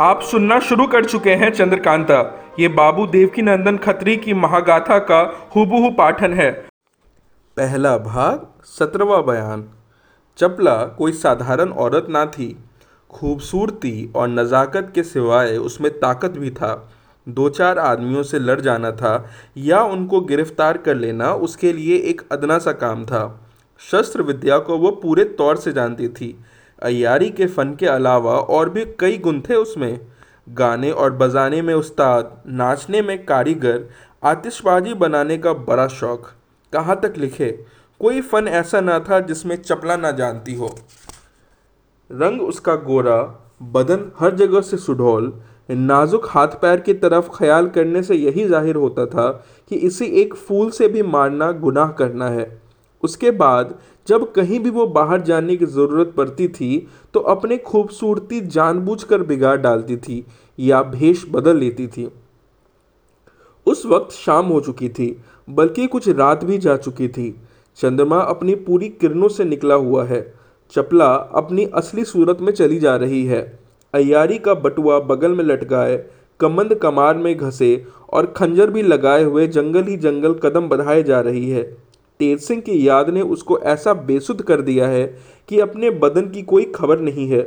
आप सुनना शुरू कर चुके हैं चंद्रकांता। ये बाबू देवकी नंदन खत्री की महागाथा का हुबहू पाठन है। पहला भाग, 17वां बयान। चपला कोई साधारण औरत ना थी। खूबसूरती और नज़ाकत के सिवाय उसमें ताकत भी था। दो चार आदमियों से लड़ जाना था या उनको गिरफ्तार कर लेना उसके लिए एक अदना सा काम था। शस्त्र विद्या को वो पूरे तौर से जानती थी। अय्यारी के फ़न के अलावा और भी कई गुण थे उसमें। गाने और बजाने में उस्ताद, नाचने में कारीगर, आतिशबाजी बनाने का बड़ा शौक़। कहाँ तक लिखे, कोई फ़न ऐसा ना था जिसमें चपला ना जानती हो। रंग उसका गोरा, बदन हर जगह से सुडौल, नाजुक हाथ पैर की तरफ ख्याल करने से यही जाहिर होता था कि इसे एक फूल से भी मारना गुनाह करना है। उसके बाद जब कहीं भी वो बाहर जाने की ज़रूरत पड़ती थी तो अपनी खूबसूरती जानबूझकर बिगाड़ डालती थी या भेष बदल लेती थी। उस वक्त शाम हो चुकी थी, बल्कि कुछ रात भी जा चुकी थी। चंद्रमा अपनी पूरी किरणों से निकला हुआ है। चपला अपनी असली सूरत में चली जा रही है। अय्यारी का बटुआ बगल में लटकाए, कमंद कमर में घसे और खंजर भी लगाए हुए जंगल ही जंगल कदम बढ़ाए जा रही है। तेज सिंह की याद ने उसको ऐसा बेसुध कर दिया है कि अपने बदन की कोई खबर नहीं है।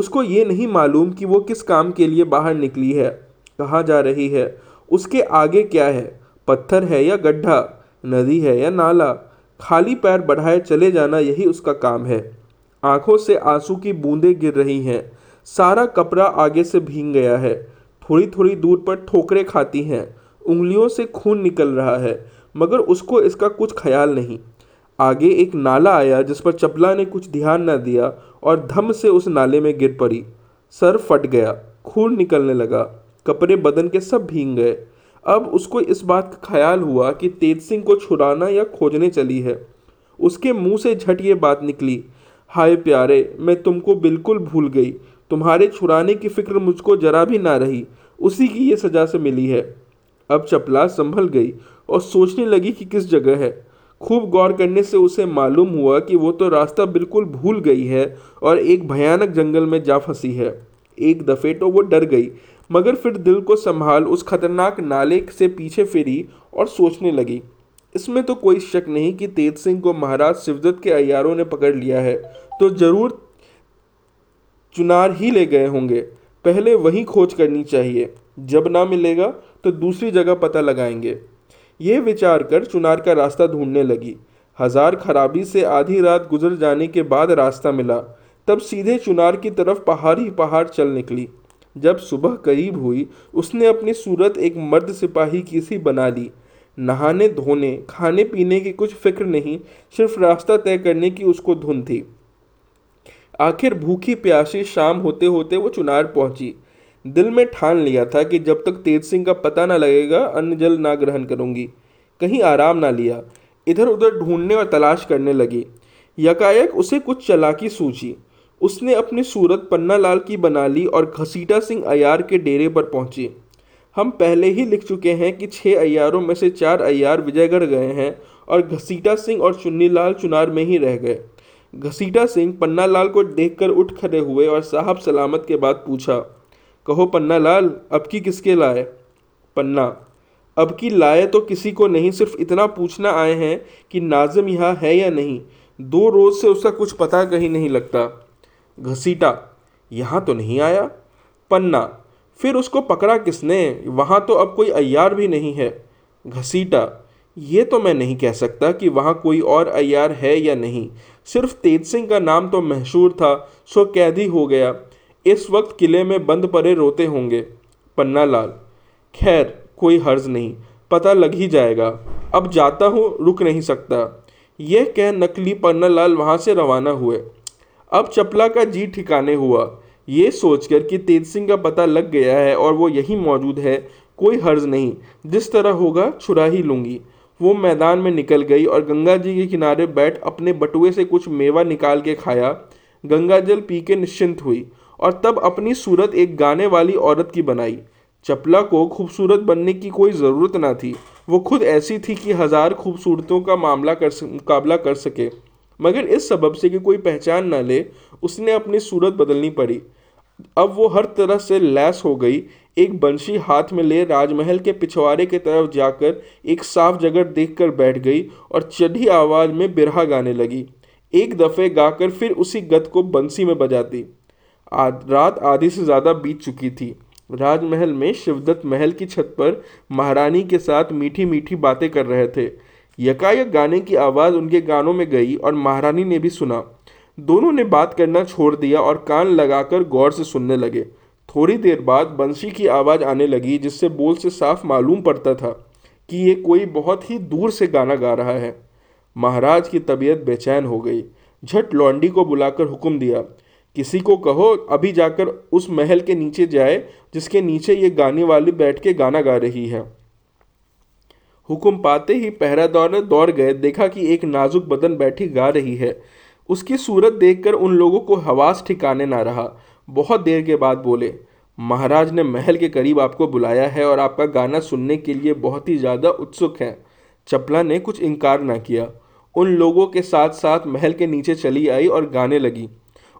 उसको ये नहीं मालूम कि वो किस काम के लिए बाहर निकली है, कहाँ जा रही है, उसके आगे क्या है, पत्थर है या गड्ढा, नदी है या नाला। खाली पैर बढ़ाए चले जाना, यही उसका काम है। आँखों से आंसू की बूंदें गिर रही हैं। सारा कपड़ा आगे से भीग गया है। थोड़ी थोड़ी दूर पर ठोकरें खाती हैं। उंगलियों से खून निकल रहा है, मगर उसको इसका कुछ ख्याल नहीं। आगे एक नाला आया जिस पर चपला ने कुछ ध्यान न दिया और धम से उस नाले में गिर पड़ी। सर फट गया, खून निकलने लगा, कपड़े बदन के सब भीग गए। अब उसको इस बात का ख्याल हुआ कि तेज सिंह को छुड़ाना या खोजने चली है। उसके मुंह से झट ये बात निकली, हाय प्यारे, मैं तुमको बिल्कुल भूल गई। तुम्हारे छुड़ाने की फिक्र मुझको जरा भी ना रही। उसी की ये सज़ा से मिली है। अब चपला संभल गई और सोचने लगी कि किस जगह है। खूब गौर करने से उसे मालूम हुआ कि वो तो रास्ता बिल्कुल भूल गई है और एक भयानक जंगल में जा फंसी है। एक दफ़े तो वो डर गई, मगर फिर दिल को संभाल उस खतरनाक नाले से पीछे फिरी और सोचने लगी, इसमें तो कोई शक नहीं कि तेज सिंह को महाराज शिवदत्त के अय्यारों ने पकड़ लिया है तो ज़रूर चुनार ही ले गए होंगे। पहले वहीं खोज करनी चाहिए, जब ना मिलेगा तो दूसरी जगह पता लगाएंगे। ये विचार कर चुनार का रास्ता ढूंढने लगी। हज़ार खराबी से आधी रात गुजर जाने के बाद रास्ता मिला। तब सीधे चुनार की तरफ पहाड़ ही पहाड़ चल निकली। जब सुबह करीब हुई, उसने अपनी सूरत एक मर्द सिपाही की सी बना ली। नहाने धोने, खाने पीने की कुछ फिक्र नहीं, सिर्फ रास्ता तय करने की उसको धुन थी। आखिर भूखी प्यासी शाम होते होते वो चुनार पहुंची। दिल में ठान लिया था कि जब तक तेज सिंह का पता ना लगेगा अन्न जल ना ग्रहण करूंगी। कहीं आराम ना लिया, इधर उधर ढूंढने और तलाश करने लगी। यकायक उसे कुछ चालाकी सूझी। उसने अपनी सूरत पन्ना लाल की बना ली और घसीटा सिंह अय्यार के डेरे पर पहुंची। हम पहले ही लिख चुके हैं कि 6 अय्यारों में से 4 अय्यार विजयगढ़ गए हैं और घसीटा सिंह और चुन्नी लाल चुनार में ही रह गए। घसीटा सिंह पन्ना लाल को देखकर उठ खड़े हुए और साहब सलामत के बाद पूछा, कहो पन्ना लाल, अब की किसके लाए? पन्ना, अब की लाए तो किसी को नहीं, सिर्फ इतना पूछना आए हैं कि नाजिम यहाँ है या नहीं। 2 रोज़ से उसका कुछ पता कहीं नहीं लगता। घसीटा, यहाँ तो नहीं आया। पन्ना, फिर उसको पकड़ा किसने? वहाँ तो अब कोई अय्यार भी नहीं है। घसीटा, ये तो मैं नहीं कह सकता कि वहाँ कोई और अय्यार है या नहीं। सिर्फ तेज सिंह का नाम तो मशहूर था, सो कैदी हो गया। इस वक्त किले में बंद पड़े रोते होंगे। पन्ना लाल, खैर कोई हर्ज नहीं, पता लग ही जाएगा। अब जाता हूँ, रुक नहीं सकता। यह कह नकली पन्ना लाल वहाँ से रवाना हुए। अब चपला का जी ठिकाने हुआ। ये सोचकर कि तेज सिंह का पता लग गया है और वो यहीं मौजूद है, कोई हर्ज नहीं, जिस तरह होगा छुरा ही लूँगी। वो मैदान में निकल गई और गंगा जी के किनारे बैठ अपने बटुए से कुछ मेवा निकाल के खाया, गंगा जल पी के निश्चिंत हुई और तब अपनी सूरत एक गाने वाली औरत की बनाई। चपला को खूबसूरत बनने की कोई ज़रूरत ना थी। वो खुद ऐसी थी कि 1000 खूबसूरतों का मुकाबला कर सके, मगर इस सबब से कि कोई पहचान ना ले, उसने अपनी सूरत बदलनी पड़ी। अब वो हर तरह से लैस हो गई। एक बंशी हाथ में ले राजमहल के पिछवाड़े की तरफ जाकर एक साफ जगह देखकर बैठ गई और चढ़ी आवाज़ में बिरहा गाने लगी। एक दफ़े गाकर फिर उसी गत को बंसी में बजाती। रात आधी से ज़्यादा बीत चुकी थी। राजमहल में शिवदत्त महल की छत पर महारानी के साथ मीठी मीठी बातें कर रहे थे। यकायक गाने की आवाज़ उनके गानों में गई और महारानी ने भी सुना। दोनों ने बात करना छोड़ दिया और कान लगाकर गौर से सुनने लगे। थोड़ी देर बाद बंशी की आवाज़ आने लगी, जिससे बोल से साफ मालूम पड़ता था कि ये कोई बहुत ही दूर से गाना गा रहा है। महाराज की तबीयत बेचैन हो गई। झट लौंडी को बुलाकर हुक्म दिया, किसी को कहो अभी जाकर उस महल के नीचे जाए जिसके नीचे ये गाने वाली बैठ के गाना गा रही है। हुक्म पाते ही पहरादार दौड़ गए। देखा कि एक नाजुक बदन बैठी गा रही है। उसकी सूरत देखकर उन लोगों को हवास ठिकाने ना रहा। बहुत देर के बाद बोले, महाराज ने महल के करीब आपको बुलाया है और आपका गाना सुनने के लिए बहुत ही ज़्यादा उत्सुक हैं। चपला ने कुछ इनकार ना किया। उन लोगों के साथ साथ महल के नीचे चली आई और गाने लगी।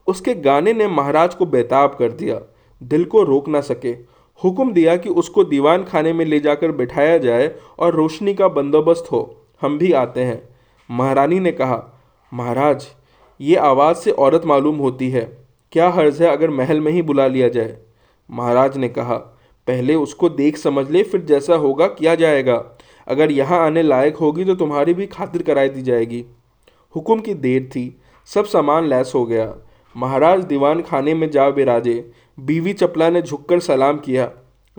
उसके गाने ने महाराज को बेताब कर दिया। दिल को रोक ना सके। हुक्म दिया कि उसको दीवान खाने में ले जाकर बिठाया जाए और रोशनी का बंदोबस्त हो, हम भी आते हैं। महारानी ने कहा, महाराज ये आवाज़ से औरत मालूम होती है, क्या हर्ज है अगर महल में ही बुला लिया जाए। महाराज ने कहा, पहले उसको देख समझ ले, फिर जैसा होगा किया जाएगा। अगर यहाँ आने लायक होगी तो तुम्हारी भी खातिर कराई दी जाएगी। हुक्म की देर थी। सब सामान लैस हो गया। महाराज दीवान खाने में जा बिराजे। बीवी चपला ने झुककर सलाम किया।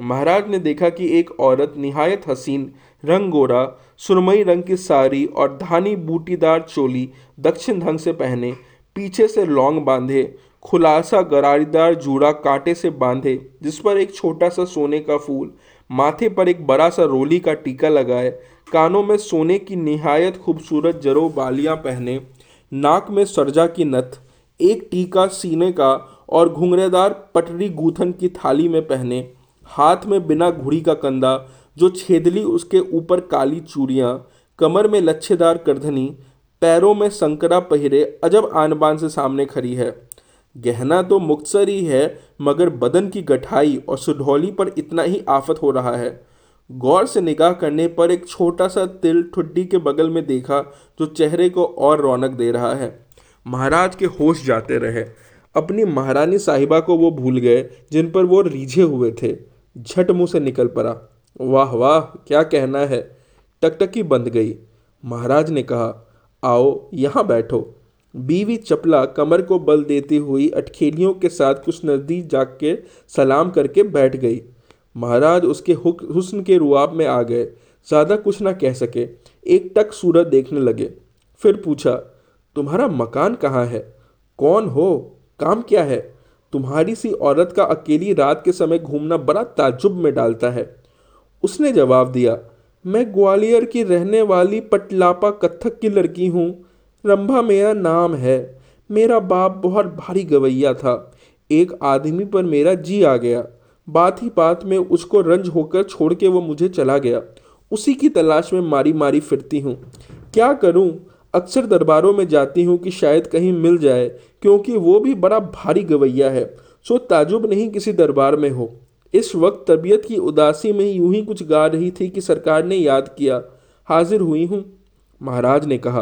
महाराज ने देखा कि एक औरत निहायत हसीन, रंग गोरा, सुरमई रंग की साड़ी और धानी बूटीदार चोली दक्षिण ढंग से पहने, पीछे से लौंग बांधे, खुलासा गरारीदार जूड़ा कांटे से बांधे जिस पर एक छोटा सा सोने का फूल, माथे पर एक बड़ा सा रोली का टीका लगाए, कानों में सोने की निहायत खूबसूरत जरो बालियाँ पहने, नाक में सरजा की नथ, एक टीका सीने का और घुंघरेदार पटरी गूंथन की थाली में पहने, हाथ में बिना घुड़ी का कंधा जो छेदली, उसके ऊपर काली चूड़ियाँ, कमर में लच्छेदार करधनी, पैरों में संकरा पहिरे, अजब आनबान से सामने खड़ी है। गहना तो मुक्तसर ही है, मगर बदन की गठाई और सुडौली पर इतना ही आफत हो रहा है। गौर से निगाह करने पर एक छोटा सा तिल ठुड्डी के बगल में देखा जो चेहरे को और रौनक दे रहा है। महाराज के होश जाते रहे। अपनी महारानी साहिबा को वो भूल गए जिन पर वो रीझे हुए थे। झट मुँह से निकल पड़ा, वाह वाह क्या कहना है। टकटकी बंद गई। महाराज ने कहा, आओ यहाँ बैठो। बीवी चपला कमर को बल देती हुई अटखेलियों के साथ कुछ नज़दीक जाके सलाम करके बैठ गई। महाराज उसके हुस्न के रुआब में आ गए। ज़्यादा कुछ ना कह सके। एक टक सूरत देखने लगे। फिर पूछा, तुम्हारा मकान कहाँ है, कौन हो, काम क्या है। तुम्हारी सी औरत का अकेली रात के समय घूमना बड़ा ताज्जुब में डालता है। उसने जवाब दिया, मैं ग्वालियर की रहने वाली पटलापा कत्थक की लड़की हूँ। रंभा मेरा नाम है। मेरा बाप बहुत भारी गवैया था। एक आदमी पर मेरा जी आ गया। बात ही बात में उसको रंज होकर छोड़ के वो मुझे चला गया। उसी की तलाश में मारी मारी फिरती हूँ। क्या करूँ, अक्सर दरबारों में जाती हूँ कि शायद कहीं मिल जाए, क्योंकि वो भी बड़ा भारी गवैया है, सो ताजुब नहीं किसी दरबार में हो। इस वक्त तबीयत की उदासी में यूं ही कुछ गा रही थी कि सरकार ने याद किया, हाजिर हुई हूँ। महाराज ने कहा,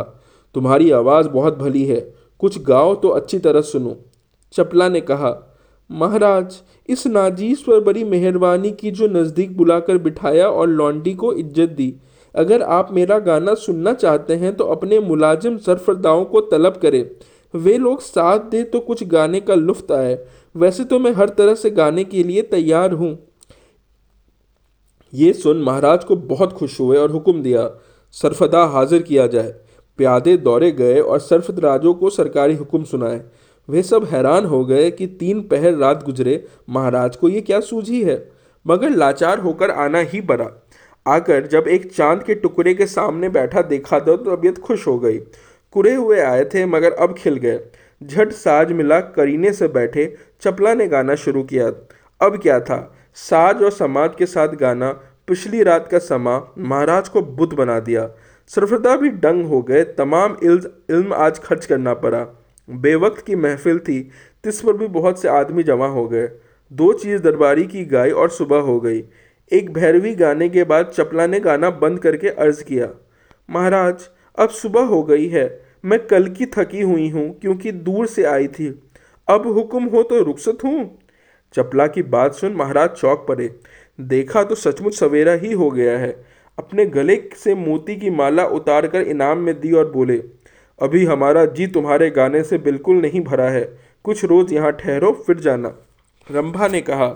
तुम्हारी आवाज़ बहुत भली है, कुछ गाओ तो अच्छी तरह सुनो। चपला ने कहा, महाराज इस नाजीज़ पर बड़ी मेहरबानी की जो नज़दीक बुलाकर बिठाया और लौंडी को इज्जत दी। अगर आप मेरा गाना सुनना चाहते हैं तो अपने मुलाजिम सरफरदाओं को तलब करें, वे लोग साथ दे तो कुछ गाने का लुफ्त आए। वैसे तो मैं हर तरह से गाने के लिए तैयार हूँ। ये सुन महाराज को बहुत खुश हुए और हुक्म दिया, सरफदा हाजिर किया जाए। प्यादे दौड़े गए और सरफराजों को सरकारी हुक्म सुनाए। वे सब हैरान हो गए कि 3 पहर रात गुजरे, महाराज को ये क्या सूझी है। मगर लाचार होकर आना ही पड़ा। आकर जब एक चांद के टुकड़े के सामने बैठा देखा तो तबीयत खुश हो गई। कुरे हुए आए थे मगर अब खिल गए। झट साज मिला, करीने से बैठे। चपला ने गाना शुरू किया। अब क्या था, साज और समाज के साथ गाना। पिछली रात का समा महाराज को बुत बना दिया। सरफदा भी दंग हो गए। तमाम इल्म आज खर्च करना पड़ा। बेवक्त की महफिल थी, तिस पर भी बहुत से आदमी जमा हो गए। दो चीज़ दरबारी की गाय और सुबह हो गई। एक भैरवी गाने के बाद चपला ने गाना बंद करके अर्ज़ किया, महाराज अब सुबह हो गई है, मैं कल की थकी हुई हूँ क्योंकि दूर से आई थी, अब हुक्म हो तो रुखसत हूँ। चपला की बात सुन महाराज चौक पड़े, देखा तो सचमुच सवेरा ही हो गया है। अपने गले से मोती की माला उतार कर इनाम में दी और बोले, अभी हमारा जी तुम्हारे गाने से बिल्कुल नहीं भरा है, कुछ रोज़ यहाँ ठहरो फिर जाना। रंभा ने कहा,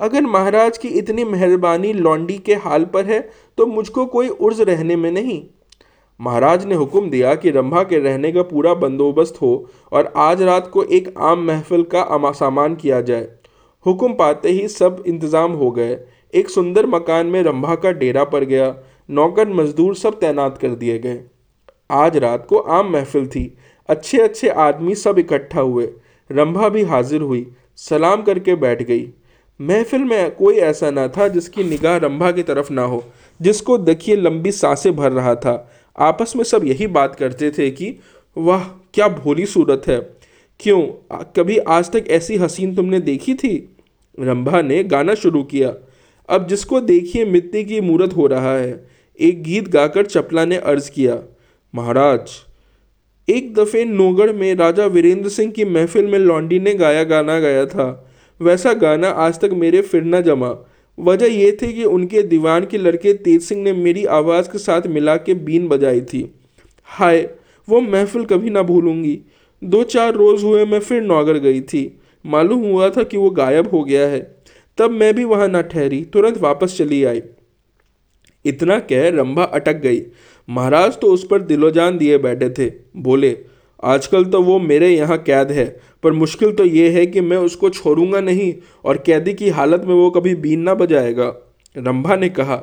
अगर महाराज की इतनी मेहरबानी लौंडी के हाल पर है तो मुझको कोई उर्ज रहने में नहीं। महाराज ने हुक्म दिया कि रंभा के रहने का पूरा बंदोबस्त हो और आज रात को एक आम महफिल का सामान किया जाए। हुक्म पाते ही सब इंतज़ाम हो गए। एक सुंदर मकान में रंभा का डेरा पड़ गया। नौकर मजदूर सब तैनात कर दिए गए। आज रात को आम महफिल थी। अच्छे अच्छे आदमी सब इकट्ठा हुए। रंभा भी हाजिर हुई, सलाम करके बैठ गई। महफिल में कोई ऐसा ना था जिसकी निगाह रंभा की तरफ ना हो। जिसको देखिए लंबी सांसें भर रहा था। आपस में सब यही बात करते थे कि वाह क्या भोली सूरत है, क्यों कभी आज तक ऐसी हसीन तुमने देखी थी। रंभा ने गाना शुरू किया, अब जिसको देखिए मिट्टी की मूरत हो रहा है। एक गीत गाकर चपला ने अर्ज़ किया, महाराज एक दफ़े नौगढ़ में राजा वीरेंद्र सिंह की महफिल में लौंडी ने गाना गाया था, वैसा गाना आज तक मेरे फिर न जमा। वजह यह थी कि उनके दीवान के लड़के तेज सिंह ने मेरी आवाज़ के साथ मिला के बीन बजाई थी। हाय वो महफिल कभी ना भूलूंगी। 2-4 रोज़ हुए मैं फिर नौगढ़ गई थी, मालूम हुआ था कि वो गायब हो गया है, तब मैं भी वहाँ ना ठहरी, तुरंत वापस चली आई। इतना कह रंभा अटक गई। महाराज तो उस पर दिलोजान दिए बैठे थे, बोले आजकल तो वो मेरे यहाँ कैद है, पर मुश्किल तो ये है कि मैं उसको छोड़ूंगा नहीं और कैदी की हालत में वो कभी बीन ना बजाएगा। रंभा ने कहा,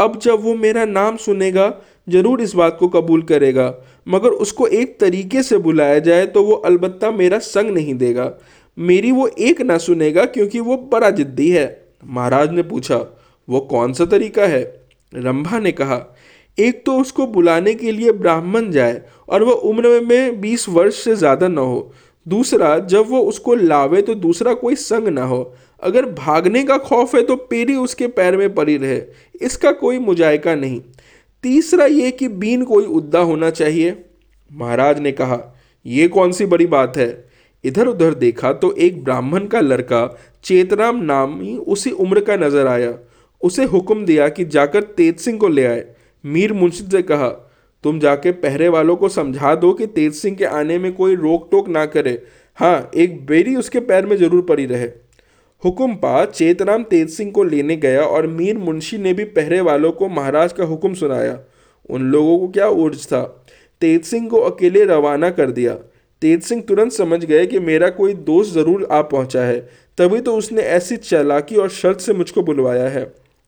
अब जब वो मेरा नाम सुनेगा ज़रूर इस बात को कबूल करेगा, मगर उसको एक तरीके से बुलाया जाए तो वो अलबत्ता मेरा संग नहीं देगा। मेरी वो एक ना सुनेगा क्योंकि वो बड़ा जिद्दी है। महाराज ने पूछा, वो कौन सा तरीका है। रंभा ने कहा, एक तो उसको बुलाने के लिए ब्राह्मण जाए और वह उम्र में 20 वर्ष से ज़्यादा ना हो। दूसरा, जब वो उसको लावे तो दूसरा कोई संग ना हो। अगर भागने का खौफ है तो पेरी उसके पैर में पड़ी रहे, इसका कोई मुजायका नहीं। तीसरा ये कि बीन कोई उद्दा होना चाहिए। महाराज ने कहा, ये कौन सी बड़ी बात है। इधर उधर देखा तो एक ब्राह्मण का लड़का चेतराम नामी उसी उम्र का नज़र आया। उसे हुक्म दिया कि जाकर तेज सिंह को ले आए। मीर मुंशी से कहा, तुम जाके पहरे वालों को समझा दो कि तेज सिंह के आने में कोई रोक टोक ना करे, हाँ एक बेरी उसके पैर में ज़रूर पड़ी रहे। हुक्म पा चेतराम तेज सिंह को लेने गया और मीर मुंशी ने भी पहरे वालों को महाराज का हुक्म सुनाया। उन लोगों को क्या उर्ज था, तेज सिंह को अकेले रवाना कर दिया। तेज सिंह तुरंत समझ गए कि मेरा कोई दोस्त ज़रूर आ पहुँचा है, तभी तो उसने ऐसी चालाकी और शर्त से मुझको बुलवाया है।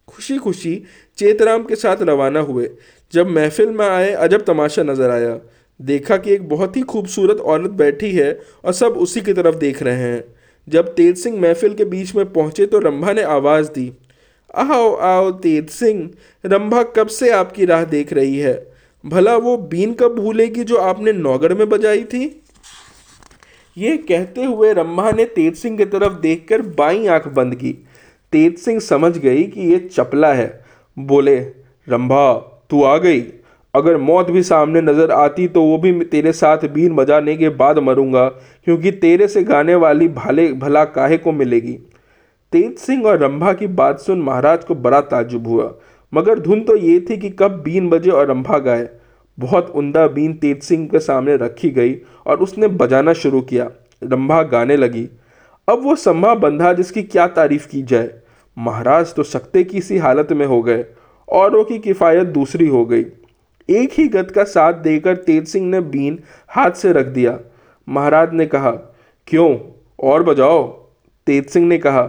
खुशी खुशी चेतराम के साथ रवाना हुए। जब महफिल में आए अजब तमाशा नज़र आया। देखा कि एक बहुत ही खूबसूरत औरत बैठी है और सब उसी की तरफ देख रहे हैं। जब तेज सिंह महफिल के बीच में पहुँचे तो रंभा ने आवाज़ दी, आओ आओ तेज सिंह, रंभा कब से आपकी राह देख रही है, भला वो बीन कब भूलेगी जो आपने नौगढ़ में बजाई थी। ये कहते हुए रंभा ने तेज सिंह की तरफ देखकर बाईं आँख बंद की। तेज सिंह समझ गई कि ये चपला है, बोले, रंभा तू आ गई, अगर मौत भी सामने नज़र आती तो वो भी तेरे साथ बीन बजाने के बाद मरूंगा, क्योंकि तेरे से गाने वाली भला काहे को मिलेगी। तेज सिंह और रंभा की बात सुन महाराज को बड़ा ताज्जुब हुआ, मगर धुन तो ये थी कि कब बीन बजे और रंभा गाए। बहुत उमदा बीन तेज सिंह के सामने रखी गई और उसने बजाना शुरू किया। रंभा गाने लगी। अब वो सम्मा बंधा जिसकी क्या तारीफ़ की जाए। महाराज तो सकते की सी हालत में हो गए, औरों की किफ़ायत दूसरी हो गई। एक ही गत का साथ देकर तेज सिंह ने बीन हाथ से रख दिया। महाराज ने कहा, क्यों और बजाओ। तेज सिंह ने कहा,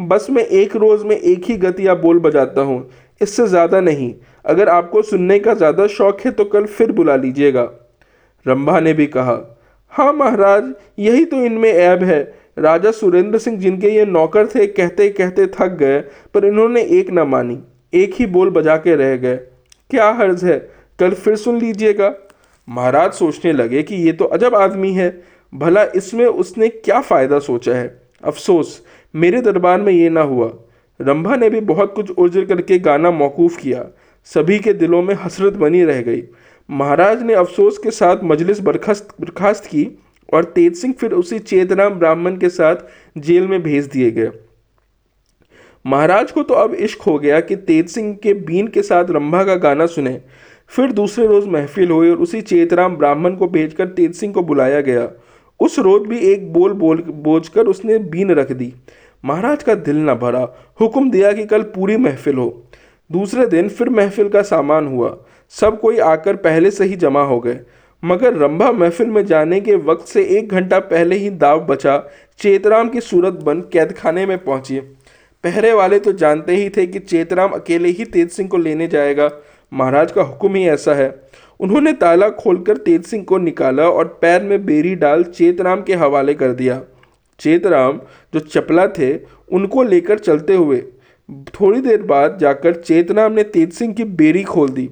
बस मैं एक रोज़ में एक ही गत या बोल बजाता हूँ, इससे ज़्यादा नहीं। अगर आपको सुनने का ज़्यादा शौक़ है तो कल फिर बुला लीजिएगा। रंभा ने भी कहा, हाँ महाराज यही तो इनमें ऐब है। राजा सुरेंद्र सिंह जिनके ये नौकर थे कहते कहते थक गए, पर इन्होंने एक ना मानी, एक ही बोल बजा के रह गए। क्या हर्ज है, कल फिर सुन लीजिएगा। महाराज सोचने लगे कि ये तो अजब आदमी है, भला इसमें उसने क्या फ़ायदा सोचा है। अफसोस मेरे दरबार में ये ना हुआ। रंभा ने भी बहुत कुछ उर्जर करके गाना मौकूफ़ किया। सभी के दिलों में हसरत बनी रह गई। महाराज ने अफसोस के साथ मजलिस बर्खास्त की और तेज सिंह फिर उसी चेतराम ब्राह्मण के साथ जेल में भेज दिए गए। महाराज को तो अब इश्क हो गया कि तेज सिंह के बीन के साथ रंभा का गाना सुने। फिर दूसरे रोज़ महफिल हुई और उसी चेतराम ब्राह्मण को भेजकर तेज सिंह को बुलाया गया। उस रोज भी एक बोल बोझकर उसने बीन रख दी। महाराज का दिल न भरा, हुक्म दिया कि कल पूरी महफिल हो। दूसरे दिन फिर महफिल का सामान हुआ। सब कोई आकर पहले से ही जमा हो गए, मगर रंभा महफिल में जाने के वक्त से 1 घंटा पहले ही दाव बचा चेतराम की सूरत बन कैदखाने में पहुंची। पहरे वाले तो जानते ही थे कि चेतराम अकेले ही तेज सिंह को लेने जाएगा। महाराज का हुक्म ही ऐसा है। उन्होंने ताला खोलकर तेज सिंह को निकाला और पैर में बेरी डाल चेतराम के हवाले कर दिया। चेतराम जो चपला थे उनको लेकर चलते हुए थोड़ी देर बाद जाकर चेतराम ने तेज सिंह की बेरी खोल दी।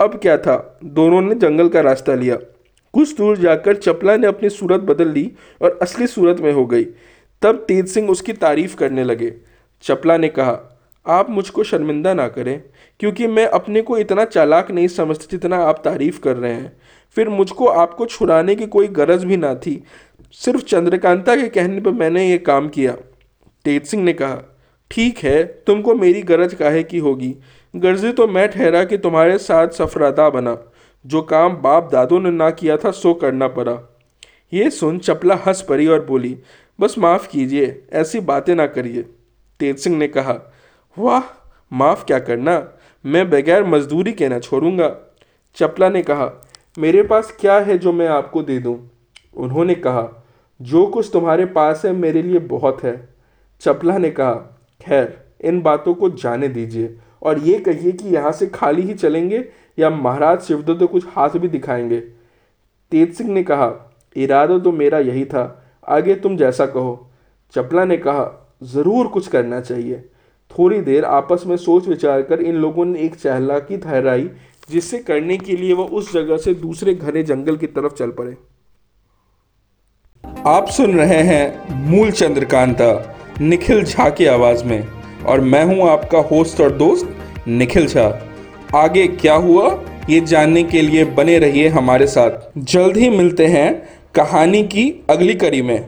अब क्या था, दोनों ने जंगल का रास्ता लिया। कुछ दूर जाकर चपला ने अपनी सूरत बदल ली और असली सूरत में हो गई। तब तेज सिंह उसकी तारीफ़ करने लगे। चपला ने कहा, आप मुझको शर्मिंदा ना करें, क्योंकि मैं अपने को इतना चालाक नहीं समझती जितना आप तारीफ़ कर रहे हैं। फिर मुझको आपको छुड़ाने की कोई गरज भी ना थी, सिर्फ चंद्रकांता के कहने पर मैंने ये काम किया। तेज सिंह ने कहा, ठीक है, तुमको मेरी गरज काहे की होगी। गर्जी तो मैं ठहरा कि तुम्हारे साथ सफरादा बना। जो काम बाप दादों ने ना किया था सो करना पड़ा। ये सुन चपला हंस पड़ी और बोली, बस माफ़ कीजिए, ऐसी बातें ना करिए। तेज सिंह ने कहा, वाह, माफ़ क्या करना, मैं बगैर मजदूरी के ना छोड़ूंगा। चपला ने कहा, मेरे पास क्या है जो मैं आपको दे दूं? उन्होंने कहा, जो कुछ तुम्हारे पास है मेरे लिए बहुत है। चपला ने कहा, खैर इन बातों को जाने दीजिए और ये कहिए कि यहाँ से खाली ही चलेंगे या महाराज शिवदत्त को कुछ हाथ भी दिखाएंगे। तेज सिंह ने कहा, इरादा तो मेरा यही था, आगे तुम जैसा कहो। चपला ने कहा, ज़रूर कुछ करना चाहिए। थोड़ी देर आपस में सोच विचार कर इन लोगों ने एक चालाकी ठहराई, जिससे करने के लिए वह उस जगह से दूसरे घने जंगल की तरफ चल पड़े। आप सुन रहे हैं मूल चंद्रकांता, निखिल झा की आवाज़ में, और मैं हूं आपका होस्ट और दोस्त निखिल झा। आगे क्या हुआ ये जानने के लिए बने रहिए हमारे साथ। जल्द ही मिलते हैं कहानी की अगली कड़ी में।